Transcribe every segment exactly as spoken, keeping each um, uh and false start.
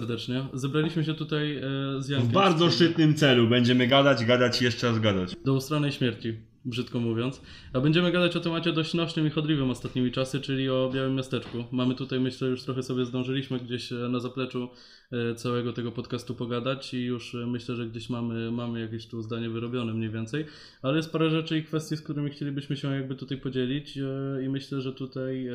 serdecznie. Zebraliśmy się tutaj z Jankiem. W bardzo szczytnym celu. Będziemy gadać, gadać i jeszcze raz gadać. Do ustranej śmierci, brzydko mówiąc. A będziemy gadać o temacie dość nośnym i chodliwym ostatnimi czasy, czyli o Białym Miasteczku. Mamy tutaj, myślę, już trochę sobie zdążyliśmy gdzieś na zapleczu całego tego podcastu pogadać i już myślę, że gdzieś mamy, mamy jakieś tu zdanie wyrobione mniej więcej, ale jest parę rzeczy i kwestii, z którymi chcielibyśmy się jakby tutaj podzielić i myślę, że tutaj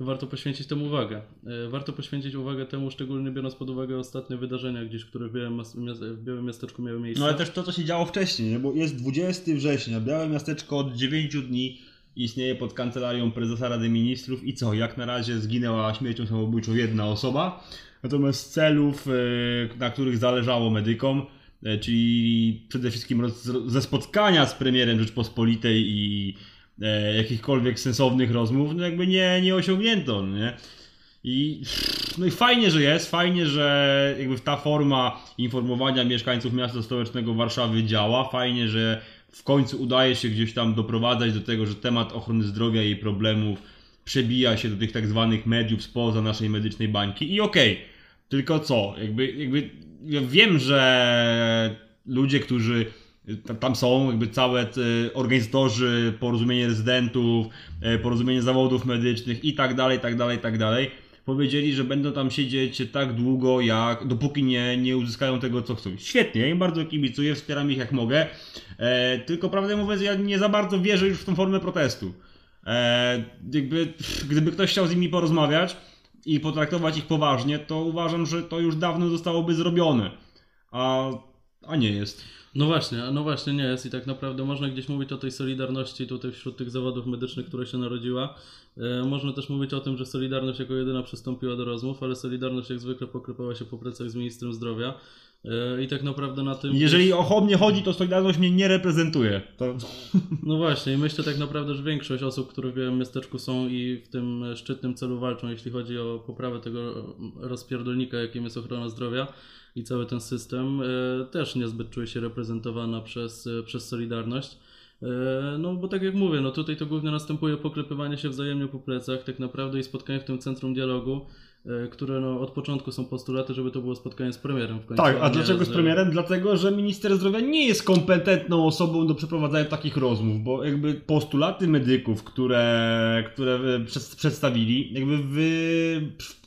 warto poświęcić temu uwagę. Warto poświęcić uwagę temu, szczególnie biorąc pod uwagę ostatnie wydarzenia gdzieś, które w Białym, w Białym Miasteczku miały miejsce. No ale też to, co się działo wcześniej, nie? Bo jest dwudziestego września, Białe Miasteczko od dziewięciu dni istnieje pod Kancelarią Prezesa Rady Ministrów i co? Jak na razie zginęła śmiercią samobójczą jedna osoba, natomiast celów, na których zależało medykom, czyli przede wszystkim ze spotkania z premierem Rzeczpospolitej i jakichkolwiek sensownych rozmów, no jakby nie, nie osiągnięto, nie? I, no i fajnie, że jest, fajnie, że jakby ta forma informowania mieszkańców miasta stołecznego Warszawy działa, fajnie, że w końcu udaje się gdzieś tam doprowadzać do tego, że temat ochrony zdrowia i jej problemów przebija się do tych tak zwanych mediów spoza naszej medycznej bańki i okej, okay, tylko co, jakby, jakby ja wiem, że ludzie, którzy tam są, jakby całe organizatorzy, porozumienie rezydentów, porozumienie zawodów medycznych i tak dalej, tak dalej, tak dalej, powiedzieli, że będą tam siedzieć tak długo, jak dopóki nie, nie uzyskają tego, co chcą. Świetnie, ja im bardzo kibicuję, wspieram ich jak mogę, e, tylko prawdę mówiąc, ja nie za bardzo wierzę już w tą formę protestu. E, jakby, pff, gdyby ktoś chciał z nimi porozmawiać i potraktować ich poważnie, to uważam, że to już dawno zostałoby zrobione, a, a nie jest. No właśnie, no właśnie nie jest i tak naprawdę można gdzieś mówić o tej solidarności tutaj wśród tych zawodów medycznych, która się narodziła. E, można też mówić o tym, że Solidarność jako jedyna przystąpiła do rozmów, ale Solidarność jak zwykle pokrypała się po plecach z ministrem zdrowia e, i tak naprawdę na tym... Jeżeli gdzieś... o mnie chodzi, to Solidarność mnie nie reprezentuje. To... No właśnie i myślę tak naprawdę, że większość osób, które w Białym Miasteczku są i w tym szczytnym celu walczą, jeśli chodzi o poprawę tego rozpierdolnika, jakim jest ochrona zdrowia, i cały ten system e, też niezbyt czuje się reprezentowana przez, e, przez Solidarność. E, no bo tak jak mówię, no tutaj to głównie następuje poklepywanie się wzajemnie po plecach, tak naprawdę i spotkanie w tym centrum dialogu, e, które no, od początku są postulaty, żeby to było spotkanie z premierem w końcu. Tak, a dlaczego z premierem? Dlatego, że minister zdrowia nie jest kompetentną osobą do przeprowadzania takich rozmów, bo jakby postulaty medyków, które, które przedstawili, jakby wy,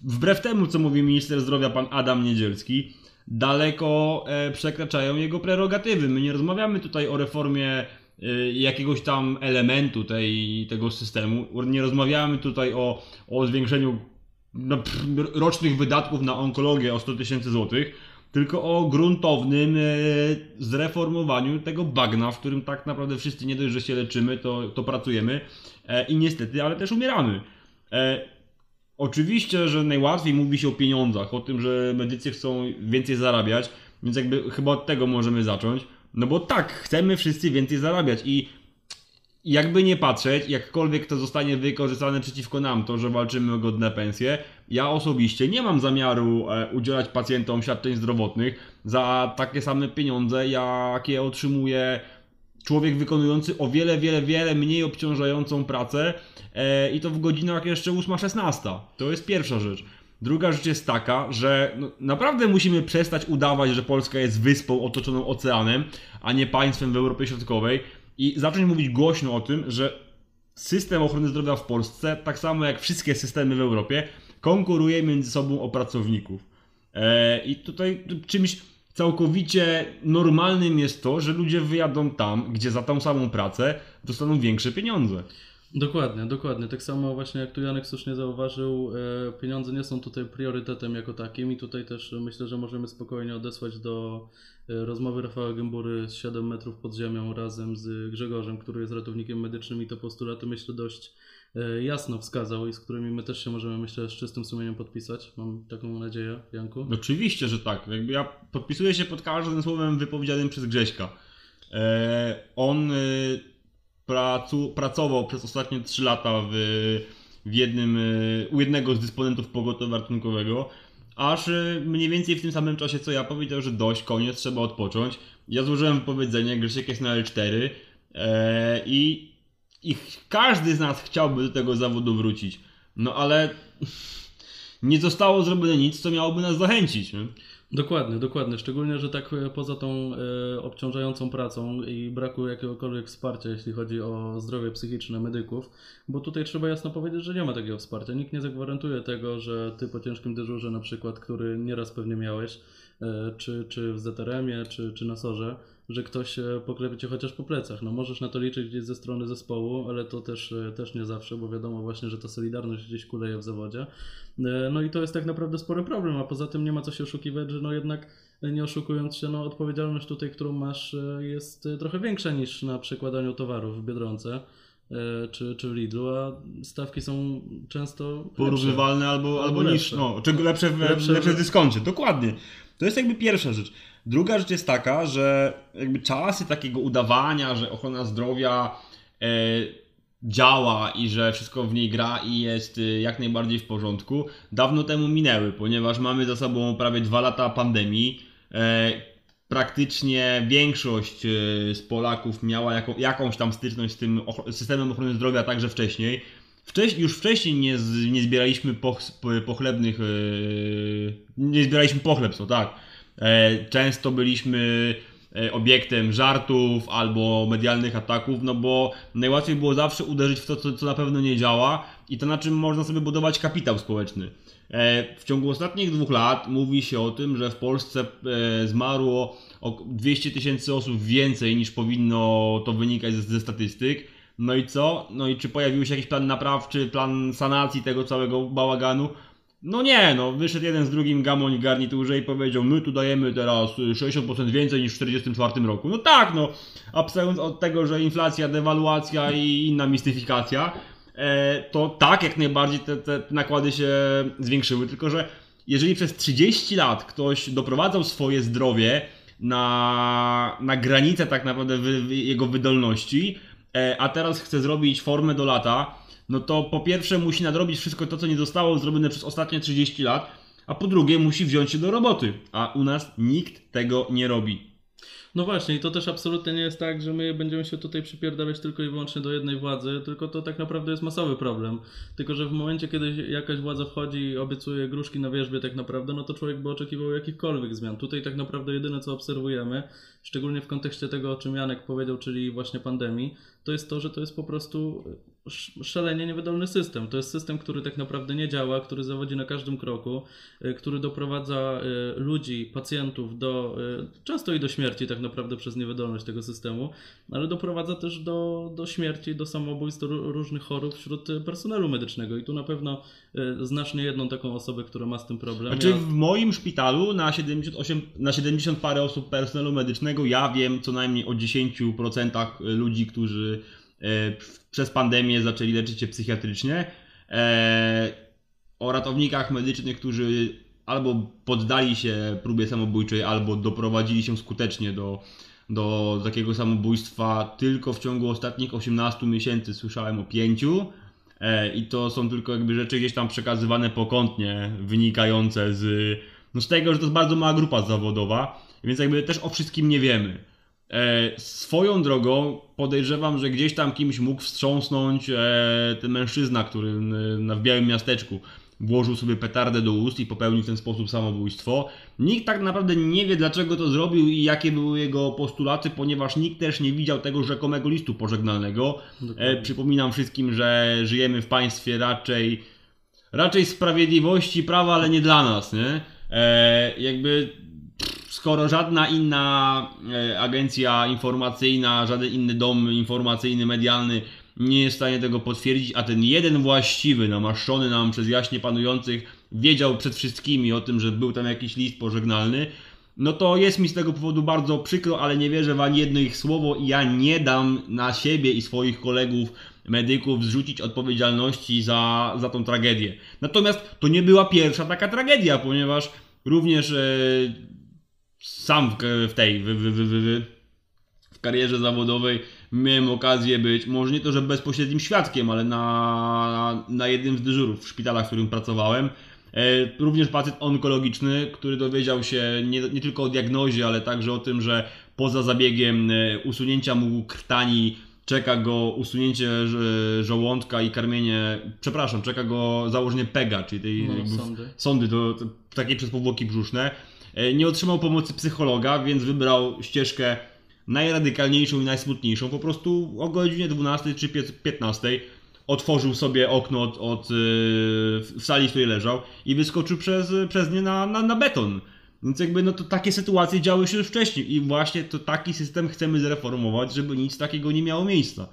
wbrew temu, co mówi minister zdrowia pan Adam Niedzielski, daleko przekraczają jego prerogatywy. My nie rozmawiamy tutaj o reformie jakiegoś tam elementu tej, tego systemu. Nie rozmawiamy tutaj o, o zwiększeniu rocznych wydatków na onkologię o sto tysięcy złotych, tylko o gruntownym zreformowaniu tego bagna, w którym tak naprawdę wszyscy nie dość, że się leczymy, to, to pracujemy i niestety, ale też umieramy. Oczywiście, że najłatwiej mówi się o pieniądzach, o tym, że medycy chcą więcej zarabiać, więc jakby chyba od tego możemy zacząć, no bo tak, chcemy wszyscy więcej zarabiać i jakby nie patrzeć, jakkolwiek to zostanie wykorzystane przeciwko nam, to, że walczymy o godne pensje, ja osobiście nie mam zamiaru udzielać pacjentom świadczeń zdrowotnych za takie same pieniądze, jakie otrzymuje człowiek wykonujący o wiele, wiele, wiele mniej obciążającą pracę e, i to w godzinach jeszcze ósma szesnasta. To jest pierwsza rzecz. Druga rzecz jest taka, że no, naprawdę musimy przestać udawać, że Polska jest wyspą otoczoną oceanem, a nie państwem w Europie Środkowej i zacząć mówić głośno o tym, że system ochrony zdrowia w Polsce, tak samo jak wszystkie systemy w Europie, konkuruje między sobą o pracowników. E, I tutaj czymś... Całkowicie normalnym jest to, że ludzie wyjadą tam, gdzie za tą samą pracę dostaną większe pieniądze. Dokładnie, dokładnie. Tak samo właśnie jak tu Janek słusznie zauważył, pieniądze nie są tutaj priorytetem jako takim i tutaj też myślę, że możemy spokojnie odesłać do rozmowy Rafała Gębury z siedem metrów pod ziemią razem z Grzegorzem, który jest ratownikiem medycznym i te postulaty myślę dość jasno wskazał i z którymi my też się możemy, myślę, z czystym sumieniem podpisać. Mam taką nadzieję, Janku. Oczywiście, że tak. Jakby ja podpisuję się pod każdym słowem wypowiedzianym przez Grześka. Eee, on y, pracu, pracował przez ostatnie trzy lata w, w jednym, y, u jednego z dysponentów pogotowia ratunkowego, aż y, mniej więcej w tym samym czasie, co ja, powiedział, że dość, koniec, trzeba odpocząć. Ja złożyłem wypowiedzenie, Grzesiek jest na el cztery eee, i I każdy z nas chciałby do tego zawodu wrócić, no ale nie zostało zrobione nic, co miałoby nas zachęcić. Nie? Dokładnie, dokładnie. Szczególnie, że tak poza tą e, obciążającą pracą i braku jakiegokolwiek wsparcia, jeśli chodzi o zdrowie psychiczne medyków, bo tutaj trzeba jasno powiedzieć, że nie ma takiego wsparcia. Nikt nie zagwarantuje tego, że ty po ciężkim dyżurze na przykład, który nieraz pewnie miałeś, e, czy, czy w zet er emie, czy, czy na sorze, że ktoś poklepie cię chociaż po plecach. No możesz na to liczyć gdzieś ze strony zespołu, ale to też, też nie zawsze, bo wiadomo właśnie, że ta solidarność gdzieś kuleje w zawodzie. No i to jest tak naprawdę spory problem, a poza tym nie ma co się oszukiwać, że no jednak nie oszukując się, no odpowiedzialność tutaj, którą masz, jest trochę większa niż na przekładaniu towarów w Biedronce czy, czy w Lidlu, a stawki są często porównywalne albo, albo niższe. No, czy lepsze w, lepsze, lepsze w dyskoncie, dokładnie. To jest jakby pierwsza rzecz. Druga rzecz jest taka, że jakby czasy takiego udawania, że ochrona zdrowia e, działa i że wszystko w niej gra i jest jak najbardziej w porządku, dawno temu minęły, ponieważ mamy za sobą prawie dwa lata pandemii. E, praktycznie większość z Polaków miała jaką, jakąś tam styczność z tym systemem ochrony zdrowia także wcześniej. Wcześ, już wcześniej nie, z, nie zbieraliśmy poch, pochlebnych, yy, nie zbieraliśmy pochlebstwo, tak. E, często byliśmy obiektem żartów albo medialnych ataków, no bo najłatwiej było zawsze uderzyć w to, co, co na pewno nie działa i to, na czym można sobie budować kapitał społeczny. E, w ciągu ostatnich dwóch lat mówi się o tym, że w Polsce e, zmarło około dwieście tysięcy osób więcej niż powinno to wynikać ze, ze statystyk. No i co? No i czy pojawił się jakiś plan naprawczy, plan sanacji tego całego bałaganu? No nie, no wyszedł jeden z drugim gamoń w garniturze i powiedział, my tu dajemy teraz sześćdziesiąt procent więcej niż w tysiąc dziewięćset czterdziestym czwartym roku. No tak, no, abstrahując od tego, że inflacja, dewaluacja i inna mistyfikacja, to tak, jak najbardziej te, te nakłady się zwiększyły, tylko że jeżeli przez trzydzieści lat ktoś doprowadzał swoje zdrowie na, na granicę tak naprawdę jego wydolności, a teraz chce zrobić formę do lata, no to po pierwsze musi nadrobić wszystko to, co nie zostało zrobione przez ostatnie trzydzieści lat, a po drugie musi wziąć się do roboty, a u nas nikt tego nie robi. No właśnie i to też absolutnie nie jest tak, że my będziemy się tutaj przypierdalać tylko i wyłącznie do jednej władzy, tylko to tak naprawdę jest masowy problem. Tylko że w momencie, kiedy jakaś władza wchodzi i obiecuje gruszki na wierzbie tak naprawdę, no to człowiek by oczekiwał jakichkolwiek zmian. Tutaj tak naprawdę jedyne, co obserwujemy, szczególnie w kontekście tego, o czym Janek powiedział, czyli właśnie pandemii, to jest to, że to jest po prostu szalenie niewydolny system. To jest system, który tak naprawdę nie działa, który zawodzi na każdym kroku, który doprowadza ludzi, pacjentów do, często i do śmierci tak naprawdę przez niewydolność tego systemu, ale doprowadza też do, do śmierci, do samobójstw, do różnych chorób wśród personelu medycznego i tu na pewno znasz niejedną taką osobę, która ma z tym problem. Znaczy ja... w moim szpitalu na siedemdziesiąt parę osób personelu medycznego ja wiem co najmniej o dziesięć procent ludzi, którzy przez pandemię zaczęli leczyć się psychiatrycznie, eee, o ratownikach medycznych, którzy albo poddali się próbie samobójczej, albo doprowadzili się skutecznie do, do takiego samobójstwa. Tylko w ciągu ostatnich osiemnastu miesięcy słyszałem o pięciu eee, i to są tylko jakby rzeczy gdzieś tam przekazywane pokątnie, wynikające z, no z tego, że to jest bardzo mała grupa zawodowa, więc jakby też o wszystkim nie wiemy. E, swoją drogą podejrzewam, że gdzieś tam kimś mógł wstrząsnąć e, ten mężczyzna, który na, w Białym Miasteczku włożył sobie petardę do ust i popełnił w ten sposób samobójstwo. Nikt tak naprawdę nie wie, dlaczego to zrobił i jakie były jego postulaty, ponieważ nikt też nie widział tego rzekomego listu pożegnalnego. E, przypominam wszystkim, że żyjemy w państwie raczej, raczej sprawiedliwości, prawa, ale nie dla nas, nie? E, jakby... Skoro żadna inna e, agencja informacyjna, żaden inny dom informacyjny, medialny nie jest w stanie tego potwierdzić, a ten jeden właściwy, namaszczony nam przez jaśnie panujących, wiedział przed wszystkimi o tym, że był tam jakiś list pożegnalny, no to jest mi z tego powodu bardzo przykro, ale nie wierzę w ani jedno ich słowo i ja nie dam na siebie i swoich kolegów medyków zrzucić odpowiedzialności za, za tą tragedię. Natomiast to nie była pierwsza taka tragedia, ponieważ również... E, Sam w tej, w, w, w, w, w karierze zawodowej miałem okazję być, może nie to, że bezpośrednim świadkiem, ale na, na jednym z dyżurów w szpitalach, w którym pracowałem. Również pacjent onkologiczny, który dowiedział się nie, nie tylko o diagnozie, ale także o tym, że poza zabiegiem usunięcia mu krtani czeka go usunięcie żołądka i karmienie, przepraszam, czeka go założenie pega, czyli tej no, sondy, sondy do, takiej przez powłoki brzuszne. Nie otrzymał pomocy psychologa, więc wybrał ścieżkę najradykalniejszą i najsmutniejszą. Po prostu o godzinie dwunastej czy piętnastej otworzył sobie okno od, od, w sali, w której leżał i wyskoczył przez, przez nie na, na, na beton. Więc jakby no to takie sytuacje działy się już wcześniej i właśnie to taki system chcemy zreformować, żeby nic takiego nie miało miejsca.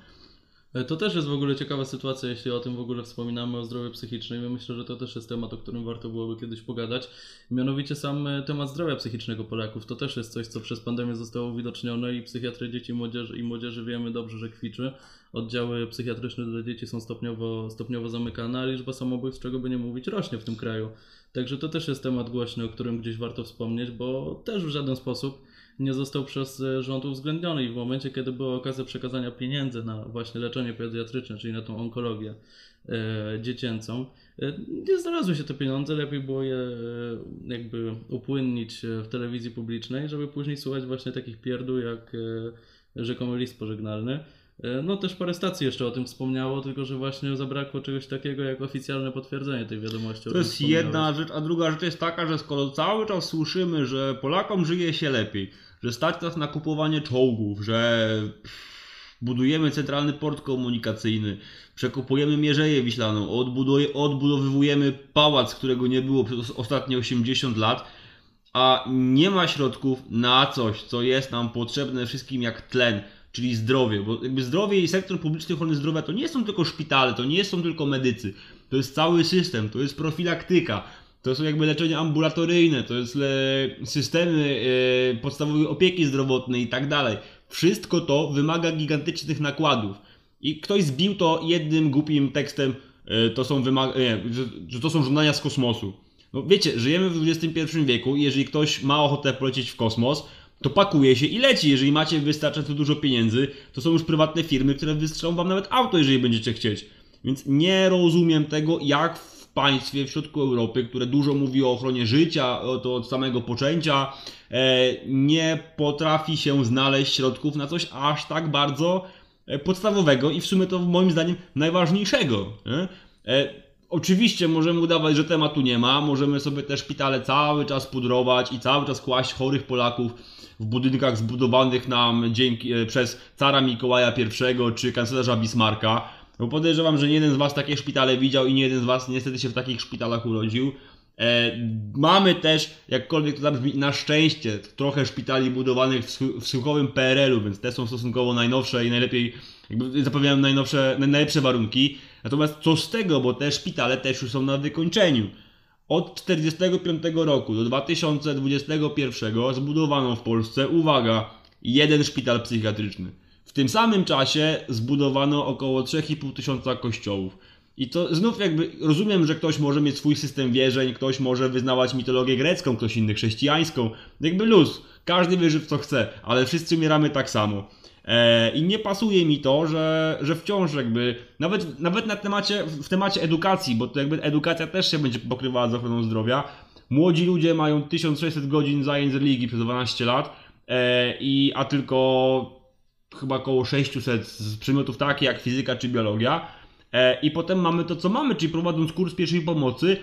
To też jest w ogóle ciekawa sytuacja, jeśli o tym w ogóle wspominamy, o zdrowiu psychicznym. Ja myślę, że to też jest temat, o którym warto byłoby kiedyś pogadać. Mianowicie sam temat zdrowia psychicznego Polaków. To też jest coś, co przez pandemię zostało uwidocznione i psychiatry dzieci młodzieży, i młodzieży wiemy dobrze, że kwiczy. Oddziały psychiatryczne dla dzieci są stopniowo, stopniowo zamykane, a liczba samobójstw, czego by nie mówić, rośnie w tym kraju. Także to też jest temat głośny, o którym gdzieś warto wspomnieć, bo też w żaden sposób nie został przez rząd uwzględniony i w momencie, kiedy była okazja przekazania pieniędzy na właśnie leczenie pediatryczne, czyli na tą onkologię e, dziecięcą, e, nie znalazły się te pieniądze, lepiej było je e, jakby upłynnić w telewizji publicznej, żeby później słuchać właśnie takich pierdół jak e, rzekomy list pożegnalny. No też parę stacji jeszcze o tym wspomniało, tylko że właśnie zabrakło czegoś takiego jak oficjalne potwierdzenie tej wiadomości. To jest jedna rzecz, a druga rzecz jest taka, że skoro cały czas słyszymy, że Polakom żyje się lepiej, że stać nas na kupowanie czołgów, że budujemy centralny port komunikacyjny, przekupujemy Mierzeję Wiślaną, odbudowywujemy pałac, którego nie było przez ostatnie osiemdziesiąt lat, a nie ma środków na coś, co jest nam potrzebne wszystkim jak tlen. Czyli zdrowie, bo jakby zdrowie i sektor publiczny ochrony zdrowia to nie są tylko szpitale, to nie są tylko medycy, to jest cały system, to jest profilaktyka, to są jakby leczenia ambulatoryjne, to jest systemy podstawowej opieki zdrowotnej i tak dalej. Wszystko to wymaga gigantycznych nakładów i ktoś zbił to jednym głupim tekstem, to są wymaga- nie, że, że to są żądania z kosmosu. No wiecie, żyjemy w dwudziestym pierwszym wieku i jeżeli ktoś ma ochotę polecieć w kosmos, to pakuje się i leci. Jeżeli macie wystarczająco dużo pieniędzy, to są już prywatne firmy, które wystrzelą wam nawet auto, jeżeli będziecie chcieć. Więc nie rozumiem tego, jak w państwie w środku Europy, które dużo mówi o ochronie życia, to od samego poczęcia, nie potrafi się znaleźć środków na coś aż tak bardzo podstawowego i w sumie to moim zdaniem najważniejszego. Oczywiście możemy udawać, że tematu nie ma, możemy sobie te szpitale cały czas pudrować i cały czas kłaść chorych Polaków w budynkach zbudowanych nam dzięki, przez cara Mikołaja pierwszego czy kanclerza Bismarcka, bo podejrzewam, że nie jeden z was takie szpitale widział i nie jeden z was niestety się w takich szpitalach urodził. E, mamy też, jakkolwiek to zabrzmi, na szczęście trochę szpitali budowanych w schyłkowym P R L u, więc te są stosunkowo najnowsze i najlepiej, jakby zapewniają najnowsze, najlepsze warunki. Natomiast co z tego, bo te szpitale też już są na wykończeniu. Od tysiąc dziewięćset czterdziestego piątego roku do dwa tysiące dwudziestego pierwszego zbudowano w Polsce, uwaga, jeden szpital psychiatryczny. W tym samym czasie zbudowano około trzy i pół tysiąca kościołów. I to znów jakby, rozumiem, że ktoś może mieć swój system wierzeń, ktoś może wyznawać mitologię grecką, ktoś inny chrześcijańską. Jakby luz, każdy wierzy w co chce, ale wszyscy umieramy tak samo. I nie pasuje mi to, że, że wciąż jakby, nawet, nawet na temacie, w temacie edukacji, bo to jakby edukacja też się będzie pokrywała z ochroną zdrowia. Młodzi ludzie mają tysiąc sześćset godzin zajęć z religii przez dwanaście lat, i, a tylko chyba około sześćset z przedmiotów takich jak fizyka czy biologia. I potem mamy to, co mamy, czyli prowadząc kurs pierwszej pomocy,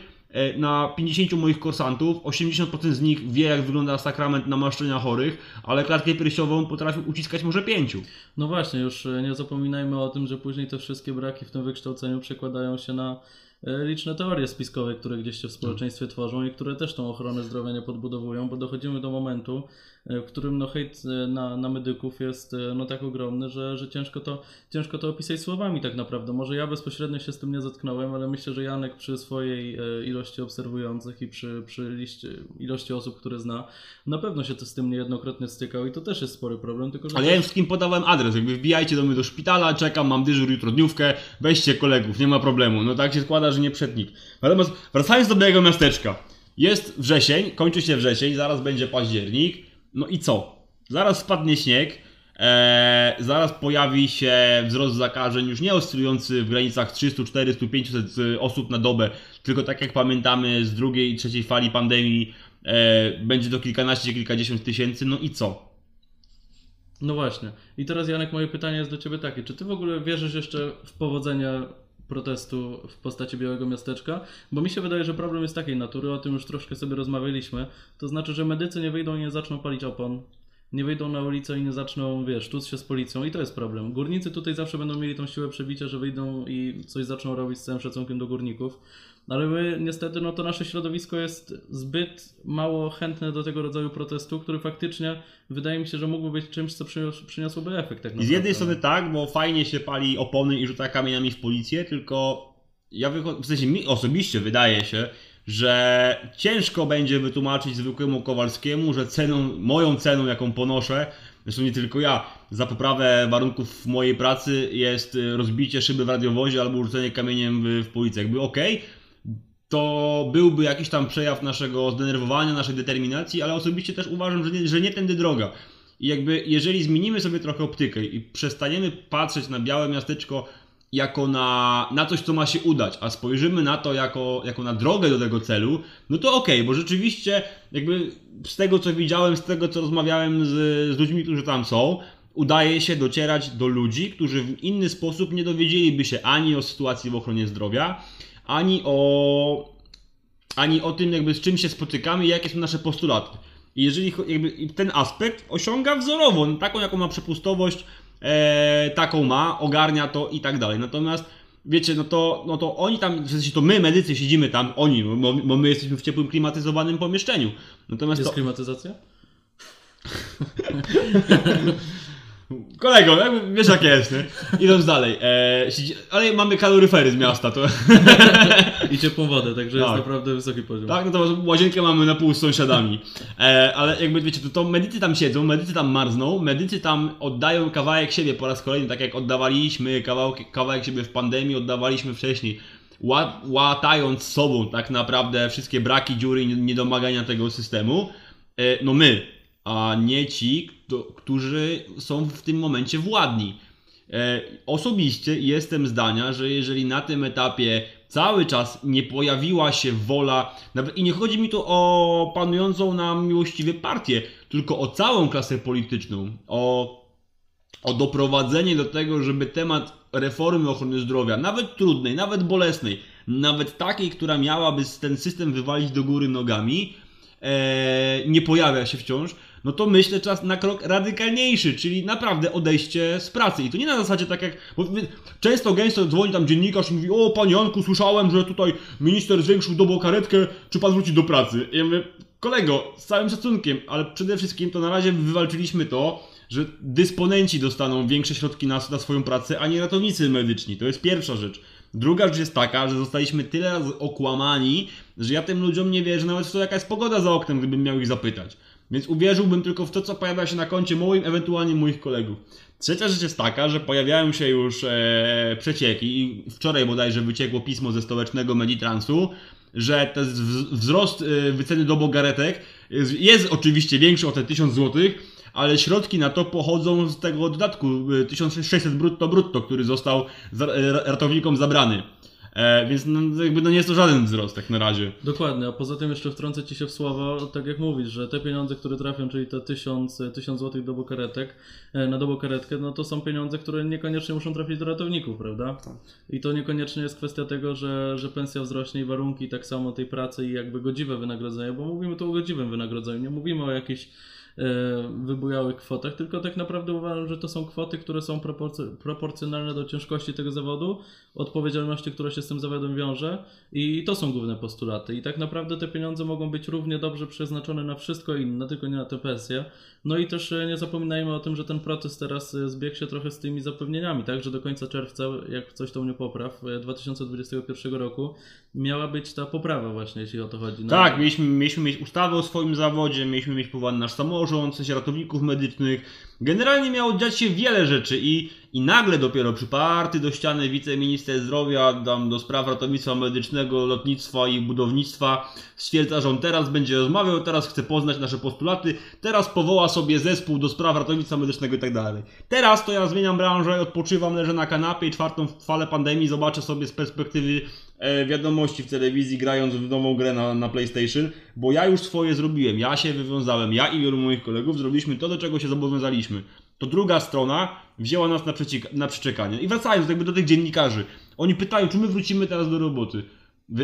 na pięćdziesięciu moich kursantów, osiemdziesiąt procent z nich wie, jak wygląda sakrament namaszczenia chorych, ale klatkę piersiową potrafił uciskać może pięciu. No właśnie, już nie zapominajmy o tym, że później te wszystkie braki w tym wykształceniu przekładają się na liczne teorie spiskowe, które gdzieś się w społeczeństwie tworzą i które też tą ochronę zdrowia nie podbudowują, bo dochodzimy do momentu, w którym no hejt na, na medyków jest no tak ogromny, że, że ciężko to, ciężko to opisać słowami tak naprawdę. Może ja bezpośrednio się z tym nie zetknąłem, ale myślę, że Janek przy swojej ilości obserwujących i przy, przy liście, ilości osób, które zna, na pewno się to z tym niejednokrotnie stykał i to też jest spory problem. Tylko że ale ja im wszystkim podawałem adres, jakby wbijajcie do mnie do szpitala, czekam, mam dyżur, jutro dniówkę, weźcie kolegów, nie ma problemu. No tak się składa, że nie przetnik. Natomiast wracając do Białego Miasteczka, jest wrzesień, kończy się wrzesień, zaraz będzie październik. No i co? Zaraz spadnie śnieg, ee, zaraz pojawi się wzrost zakażeń już nie oscylujący w granicach trzysta, czterysta, pięćset osób na dobę, tylko tak jak pamiętamy z drugiej i trzeciej fali pandemii e, będzie to kilkanaście, kilkadziesiąt tysięcy, no i co? No właśnie. I teraz, Janek, moje pytanie jest do ciebie takie. Czy ty w ogóle wierzysz jeszcze w powodzenie protestu w postaci Białego Miasteczka? Bo mi się wydaje, że problem jest takiej natury, o tym już troszkę sobie rozmawialiśmy. To znaczy, że medycy nie wyjdą i nie zaczną palić opon. Nie wyjdą na ulicę i nie zaczną, wiesz, tuć się z policją i to jest problem. Górnicy tutaj zawsze będą mieli tą siłę przebicia, że wyjdą i coś zaczną robić z całym szacunkiem do górników. Ale my niestety, no to nasze środowisko jest zbyt mało chętne do tego rodzaju protestu, który faktycznie wydaje mi się, że mógłby być czymś, co przyniosłoby efekt. Tak z jednej strony tak, bo fajnie się pali opony i rzuca kamieniami w policję, tylko ja wycho- w sensie mi osobiście wydaje się, że ciężko będzie wytłumaczyć zwykłemu Kowalskiemu, że ceną, moją ceną, jaką ponoszę, zresztą nie tylko ja, za poprawę warunków mojej pracy jest rozbicie szyby w radiowozie albo rzucenie kamieniem w, w policję. Jakby okej, okay, to byłby jakiś tam przejaw naszego zdenerwowania, naszej determinacji, ale osobiście też uważam, że nie, że nie tędy droga. I jakby jeżeli zmienimy sobie trochę optykę i przestaniemy patrzeć na Białe Miasteczko jako na, na coś, co ma się udać, a spojrzymy na to jako, jako na drogę do tego celu, no to okej, okay, bo rzeczywiście jakby z tego, co widziałem, z tego, co rozmawiałem z, z ludźmi, którzy tam są, udaje się docierać do ludzi, którzy w inny sposób nie dowiedzieliby się ani o sytuacji w ochronie zdrowia, ani o, ani o tym, jakby z czym się spotykamy i jakie są nasze postulaty. I jeżeli jakby ten aspekt osiąga wzorowo, no, taką, jaką ma przepustowość, E, taką ma, ogarnia to i tak dalej. Natomiast wiecie, no to, no to oni tam, w sensie to my medycy siedzimy tam, oni, bo, bo my jesteśmy w ciepłym, klimatyzowanym pomieszczeniu. Natomiast jest to... klimatyzacja? Kolego, wiesz jak jest, nie? Idąc dalej, e, siedzi... ale mamy kaloryfery z miasta to... i ciepłą wodę, także tak. Jest naprawdę wysoki poziom. Tak, no to łazienkę mamy na pół z sąsiadami, e, ale jakby wiecie, to, to medycy tam siedzą, medycy tam marzną, medycy tam oddają kawałek siebie po raz kolejny, tak jak oddawaliśmy kawałek, kawałek siebie w pandemii, oddawaliśmy wcześniej, łat, łatając sobą tak naprawdę wszystkie braki, dziury i niedomagania tego systemu, e, no my. A nie ci, którzy są w tym momencie władni. E, osobiście jestem zdania, że jeżeli na tym etapie cały czas nie pojawiła się wola, nawet, i nie chodzi mi tu o panującą nam miłościwie partię, tylko o całą klasę polityczną, o, o doprowadzenie do tego, żeby temat reformy ochrony zdrowia, nawet trudnej, nawet bolesnej, nawet takiej, która miałaby ten system wywalić do góry nogami, e, nie pojawia się wciąż, no to myślę czas na krok radykalniejszy, czyli naprawdę odejście z pracy. I to nie na zasadzie tak jak... Bo często gęsto dzwoni tam dziennikarz i mówi: o panie Janku, słyszałem, że tutaj minister zwiększył dobokaretkę, czy pan wróci do pracy? I ja mówię: kolego, z całym szacunkiem, ale przede wszystkim to na razie wywalczyliśmy to, że dysponenci dostaną większe środki na, na swoją pracę, a nie ratownicy medyczni. To jest pierwsza rzecz. Druga rzecz jest taka, że zostaliśmy tyle razy okłamani, że ja tym ludziom nie wierzę, nawet w to, jaka jest pogoda za oknem, gdybym miał ich zapytać. Więc uwierzyłbym tylko w to, co pojawia się na koncie moim, ewentualnie moich kolegów. Trzecia rzecz jest taka, że pojawiają się już e, przecieki i wczoraj bodajże wyciekło pismo ze stołecznego Meditransu, że ten wzrost e, wyceny dobokaretek jest, jest oczywiście większy o te tysiąc złotych, ale środki na to pochodzą z tego dodatku e, tysiąc sześćset brutto brutto, który został za, e, ratownikom zabrany. E, więc no, jakby no nie jest to żaden wzrost tak na razie. Dokładnie, a poza tym jeszcze wtrącę ci się w słowo, tak jak mówisz, że te pieniądze, które trafią, czyli te tysiąc złotych dobokaretek, e, na dobokaretkę, no to są pieniądze, które niekoniecznie muszą trafić do ratowników, prawda? Tak. I to niekoniecznie jest kwestia tego, że, że pensja wzrośnie i warunki tak samo tej pracy i jakby godziwe wynagrodzenie, bo mówimy tu o godziwym wynagrodzeniu, nie mówimy o jakichś wybujałych kwotach, tylko tak naprawdę uważam, że to są kwoty, które są proporc- proporcjonalne do ciężkości tego zawodu, odpowiedzialności, która się z tym zawodem wiąże, i to są główne postulaty. I tak naprawdę te pieniądze mogą być równie dobrze przeznaczone na wszystko inne, tylko nie na te pensje. No i też nie zapominajmy o tym, że ten protest teraz zbiegł się trochę z tymi zapewnieniami, tak, że do końca czerwca, jak coś to mnie popraw, dwa tysiące dwudziestego pierwszego roku miała być ta poprawa właśnie, jeśli o to chodzi. No. Tak, mieliśmy, mieliśmy mieć ustawę o swoim zawodzie, mieliśmy mieć powołany nasz samorząd, w sensie ratowników medycznych. Generalnie miało dziać się wiele rzeczy i, i nagle dopiero przyparty do ściany wiceminister zdrowia tam do spraw ratownictwa medycznego, lotnictwa i budownictwa stwierdza, że on teraz będzie rozmawiał, teraz chce poznać nasze postulaty, teraz powoła sobie zespół do spraw ratownictwa medycznego i tak dalej. Teraz to ja zmieniam branżę, odpoczywam, leżę na kanapie i czwartą falę pandemii zobaczę sobie z perspektywy wiadomości w telewizji, grając w nową grę na, na PlayStation, bo ja już swoje zrobiłem, ja się wywiązałem, ja i wielu moich kolegów zrobiliśmy to, do czego się zobowiązaliśmy. To druga strona wzięła nas na, na przeczekanie. I wracając jakby do tych dziennikarzy, oni pytają, czy my wrócimy teraz do roboty.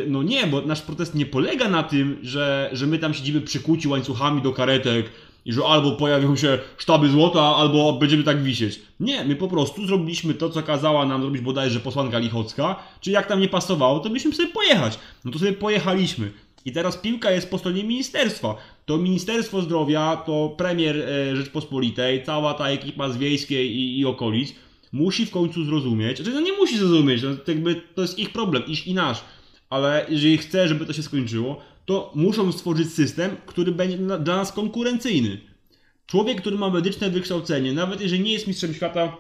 No nie, bo nasz protest nie polega na tym, że, że my tam siedzimy przykuci łańcuchami do karetek i że albo pojawią się sztaby złota, albo będziemy tak wisieć. Nie, my po prostu zrobiliśmy to, co kazała nam zrobić bodajże posłanka Lichocka, czyli jak tam nie pasowało, to byśmy sobie pojechać. No to sobie pojechaliśmy. I teraz piłka jest po stronie ministerstwa. To Ministerstwo Zdrowia, to premier Rzeczpospolitej, cała ta ekipa z Wiejskiej i, i okolic musi w końcu zrozumieć, znaczy no nie musi zrozumieć, no to, jakby to jest ich problem, iż i nasz. Ale jeżeli chce, żeby to się skończyło, to muszą stworzyć system, który będzie dla nas konkurencyjny. Człowiek, który ma medyczne wykształcenie, nawet jeżeli nie jest mistrzem świata,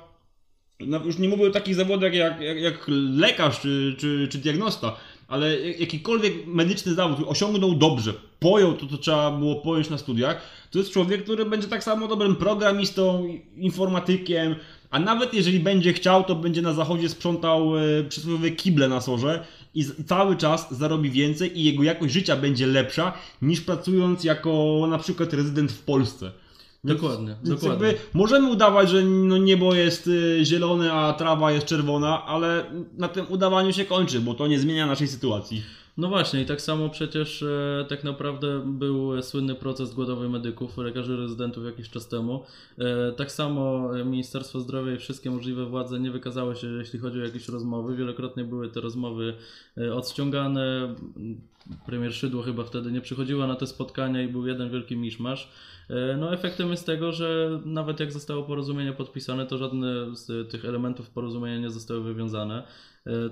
już nie mówię o takich zawodach jak, jak, jak lekarz czy, czy, czy diagnosta, ale jakikolwiek medyczny zawód osiągnął dobrze, pojął to, co trzeba było pojąć na studiach, to jest człowiek, który będzie tak samo dobrym programistą, informatykiem, a nawet jeżeli będzie chciał, to będzie na zachodzie sprzątał przysłowiowe kible na sorze i cały czas zarobi więcej i jego jakość życia będzie lepsza niż pracując jako na przykład rezydent w Polsce. Dokładnie, więc dokładnie. Jakby możemy udawać, że no niebo jest zielone, a trawa jest czerwona, ale na tym udawaniu się kończy, bo to nie zmienia naszej sytuacji. No właśnie, i tak samo przecież e, tak naprawdę był słynny proces głodowy medyków, lekarzy rezydentów jakiś czas temu. E, tak samo Ministerstwo Zdrowia i wszystkie możliwe władze nie wykazały się, jeśli chodzi o jakieś rozmowy. Wielokrotnie były te rozmowy e, odciągane. Premier Szydło chyba wtedy nie przychodziła na te spotkania i był jeden wielki miszmasz. No efektem jest tego, że nawet jak zostało porozumienie podpisane, to żadne z tych elementów porozumienia nie zostały wywiązane.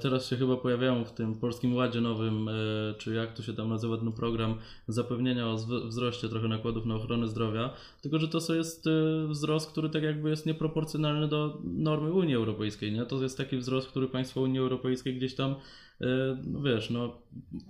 Teraz się chyba pojawiają w tym Polskim Ładzie nowym, czy jak to się tam nazywa ten program, zapewnienia o wzroście trochę nakładów na ochronę zdrowia, tylko że to jest wzrost, który tak jakby jest nieproporcjonalny do normy Unii Europejskiej, nie? To jest taki wzrost, który państwa Unii Europejskiej gdzieś tam, no wiesz, no,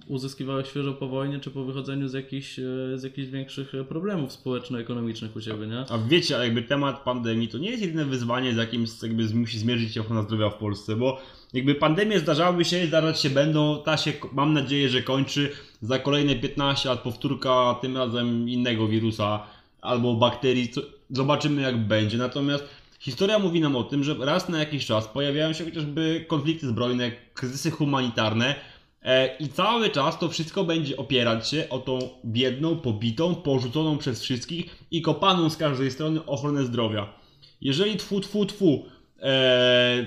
uzyskiwały świeżo po wojnie, czy po wychodzeniu z jakichś, z jakichś większych problemów społeczno-ekonomicznych u siebie, nie? A wiecie, ale jakby temat pandemii to nie jest jedyne wyzwanie, z jakim jakby musi zmierzyć się ochrona zdrowia w Polsce, bo jakby pandemie zdarzały się, zdarzać się będą, ta się, mam nadzieję, że kończy za kolejne piętnaście lat, powtórka tym razem innego wirusa albo bakterii, co, zobaczymy jak będzie, natomiast historia mówi nam o tym, że raz na jakiś czas pojawiają się chociażby konflikty zbrojne, kryzysy humanitarne e, i cały czas to wszystko będzie opierać się o tą biedną, pobitą, porzuconą przez wszystkich i kopaną z każdej strony ochronę zdrowia. Jeżeli tfu, tfu, tfu, e,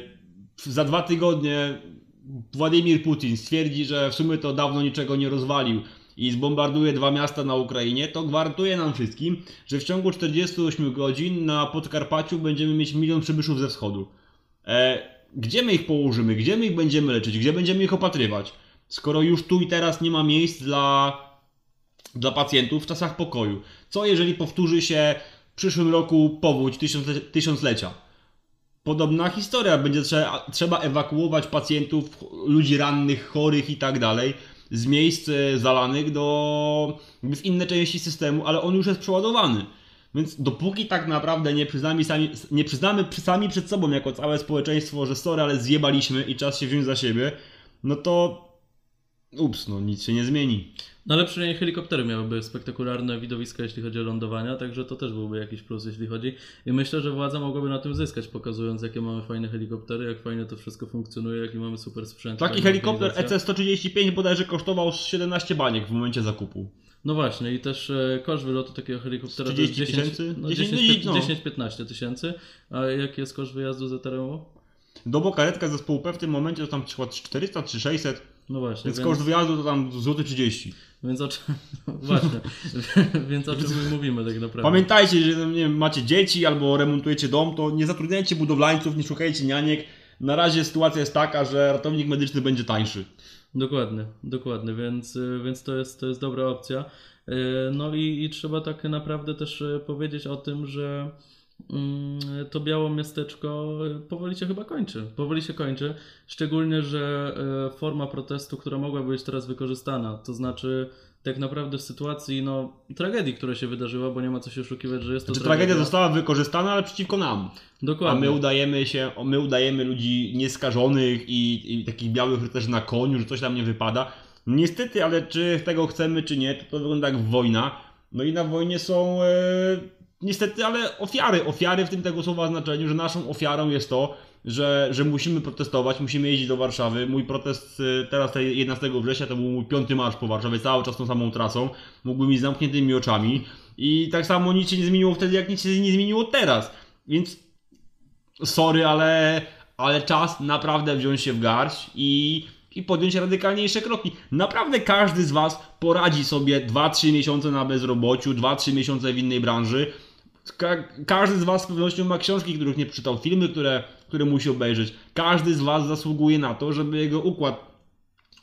za dwa tygodnie Władimir Putin stwierdzi, że w sumie to dawno niczego nie rozwalił i zbombarduje dwa miasta na Ukrainie, to gwarantuje nam wszystkim, że w ciągu czterdziestu ośmiu godzin na Podkarpaciu będziemy mieć milion przybyszów ze wschodu. E, gdzie my ich położymy? Gdzie my ich będziemy leczyć? Gdzie będziemy ich opatrywać? Skoro już tu i teraz nie ma miejsc dla, dla pacjentów w czasach pokoju. Co jeżeli powtórzy się w przyszłym roku powódź tysiąclecia? Podobna historia, będzie trzeba, trzeba ewakuować pacjentów, ludzi rannych, chorych i tak dalej z miejsc zalanych do w inne części systemu, ale on już jest przeładowany. Więc dopóki tak naprawdę nie przyznamy sami, nie przyznamy sami przed sobą jako całe społeczeństwo, że sorry, ale zjebaliśmy i czas się wziąć za siebie, no to ups, no nic się nie zmieni. No ale przynajmniej helikoptery miałyby spektakularne widowiska, jeśli chodzi o lądowania, także to też byłby jakiś plus, jeśli chodzi. I myślę, że władza mogłaby na tym zyskać, pokazując, jakie mamy fajne helikoptery, jak fajnie to wszystko funkcjonuje, jaki mamy super sprzęt. Taki helikopter E C sto trzydzieści pięć bodajże kosztował siedemnaście baniek w momencie zakupu. No właśnie, i też koszt wylotu takiego helikoptera to jest dziesięć tysięcy? No, dziesięć do piętnastu tysięcy. A jaki jest koszt wyjazdu z terenu? Dobo karetka zespołu P w tym momencie to tam czterysta czy sześćset. No właśnie. Więc, więc koszt wyjazdu to tam złoty trzydzieści. Więc o czym, no właśnie, więc o czym my mówimy tak naprawdę. Pamiętajcie, że nie wiem, macie dzieci albo remontujecie dom, to nie zatrudniajcie budowlańców, nie szukajcie nianiek. Na razie sytuacja jest taka, że ratownik medyczny będzie tańszy. Dokładnie, dokładnie, więc, więc to jest, to jest dobra opcja. No i, i trzeba tak naprawdę też powiedzieć o tym, że to Białe Miasteczko powoli się chyba kończy. Powoli się kończy, szczególnie, że forma protestu, która mogła być teraz wykorzystana, to znaczy tak naprawdę sytuacji, no, tragedii, która się wydarzyła, bo nie ma co się oszukiwać, że jest to znaczy, tragedia. Tragedia została wykorzystana, ale przeciwko nam. Dokładnie. A my udajemy się, my udajemy ludzi nieskażonych i, i takich białych rycerzy na koniu, że coś tam nie wypada. Niestety, ale czy tego chcemy, czy nie, to, to wygląda jak wojna. No i na wojnie są, e, niestety, ale ofiary. Ofiary w tym tego słowa znaczeniu, że naszą ofiarą jest to, Że, że musimy protestować, musimy jeździć do Warszawy. Mój protest teraz jedenastego września to był mój piąty marsz po Warszawie, cały czas tą samą trasą, mógłbym iść z zamkniętymi oczami. I tak samo nic się nie zmieniło wtedy, jak nic się nie zmieniło teraz. Więc sorry, ale, ale czas naprawdę wziąć się w garść i, i podjąć radykalniejsze kroki. Naprawdę każdy z was poradzi sobie dwa trzy miesiące na bezrobociu, dwa trzy miesiące w innej branży. Ka- każdy z was z pewnością ma książki, których nie przeczytał, filmy, które, które musi obejrzeć. Każdy z was zasługuje na to, żeby jego układ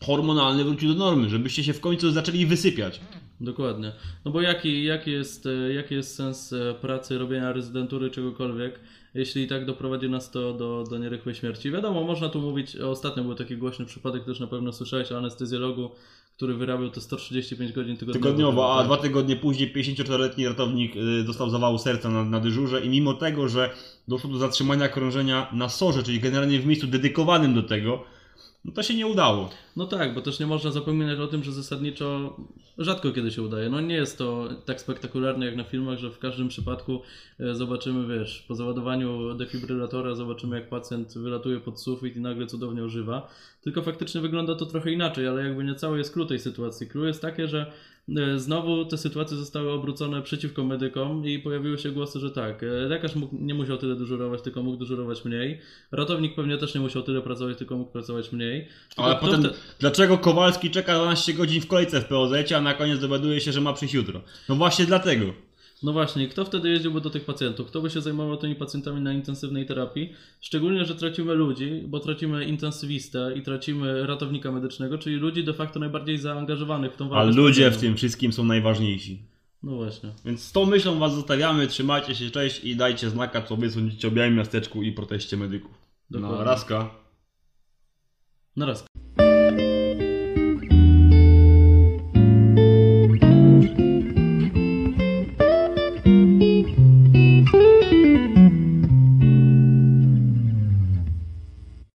hormonalny wrócił do normy, żebyście się w końcu zaczęli wysypiać. Dokładnie. No bo jaki, jaki, jest, jaki jest sens pracy, robienia rezydentury, czegokolwiek, jeśli i tak doprowadzi nas to do, do nierychłej śmierci? Wiadomo, można tu mówić, ostatnio był taki głośny przypadek, też na pewno słyszałeś, o anestezjologu, który wyrabiał to sto trzydzieści pięć godzin tygodniowo. Tygodniowo, a dwa tygodnie później pięćdziesięcioczteroletni ratownik dostał zawału serca na, na dyżurze i mimo tego, że doszło do zatrzymania krążenia na sorze, czyli generalnie w miejscu dedykowanym do tego, no to się nie udało. No tak, bo też nie można zapominać o tym, że zasadniczo rzadko kiedy się udaje. No nie jest to tak spektakularne jak na filmach, że w każdym przypadku zobaczymy, wiesz, po załadowaniu defibrylatora zobaczymy, jak pacjent wylatuje pod sufit i nagle cudownie ożywa. Tylko faktycznie wygląda to trochę inaczej, ale jakby nie cały jest klucz tej sytuacji. Klucz jest takie, że znowu te sytuacje zostały obrócone przeciwko medykom i pojawiły się głosy, że tak, lekarz mógł, nie musiał tyle dyżurować, tylko mógł dyżurować mniej. Ratownik pewnie też nie musiał tyle pracować, tylko mógł pracować mniej. Tylko ale potem, te... dlaczego Kowalski czeka dwanaście godzin w kolejce w P O Z, a na koniec dowiaduje się, że ma przyjść jutro? No właśnie dlatego. No właśnie, kto wtedy jeździłby do tych pacjentów? Kto by się zajmował tymi pacjentami na intensywnej terapii? Szczególnie, że tracimy ludzi, bo tracimy intensywistę i tracimy ratownika medycznego, czyli ludzi de facto najbardziej zaangażowanych w tą walkę. A ludzie w tym wszystkim są najważniejsi. No właśnie. Więc z tą myślą was zostawiamy, trzymajcie się, cześć i dajcie znaka, co wy sądzicie o Białym Miasteczku i proteście medyków. Dokładnie. Na razka. Na razka.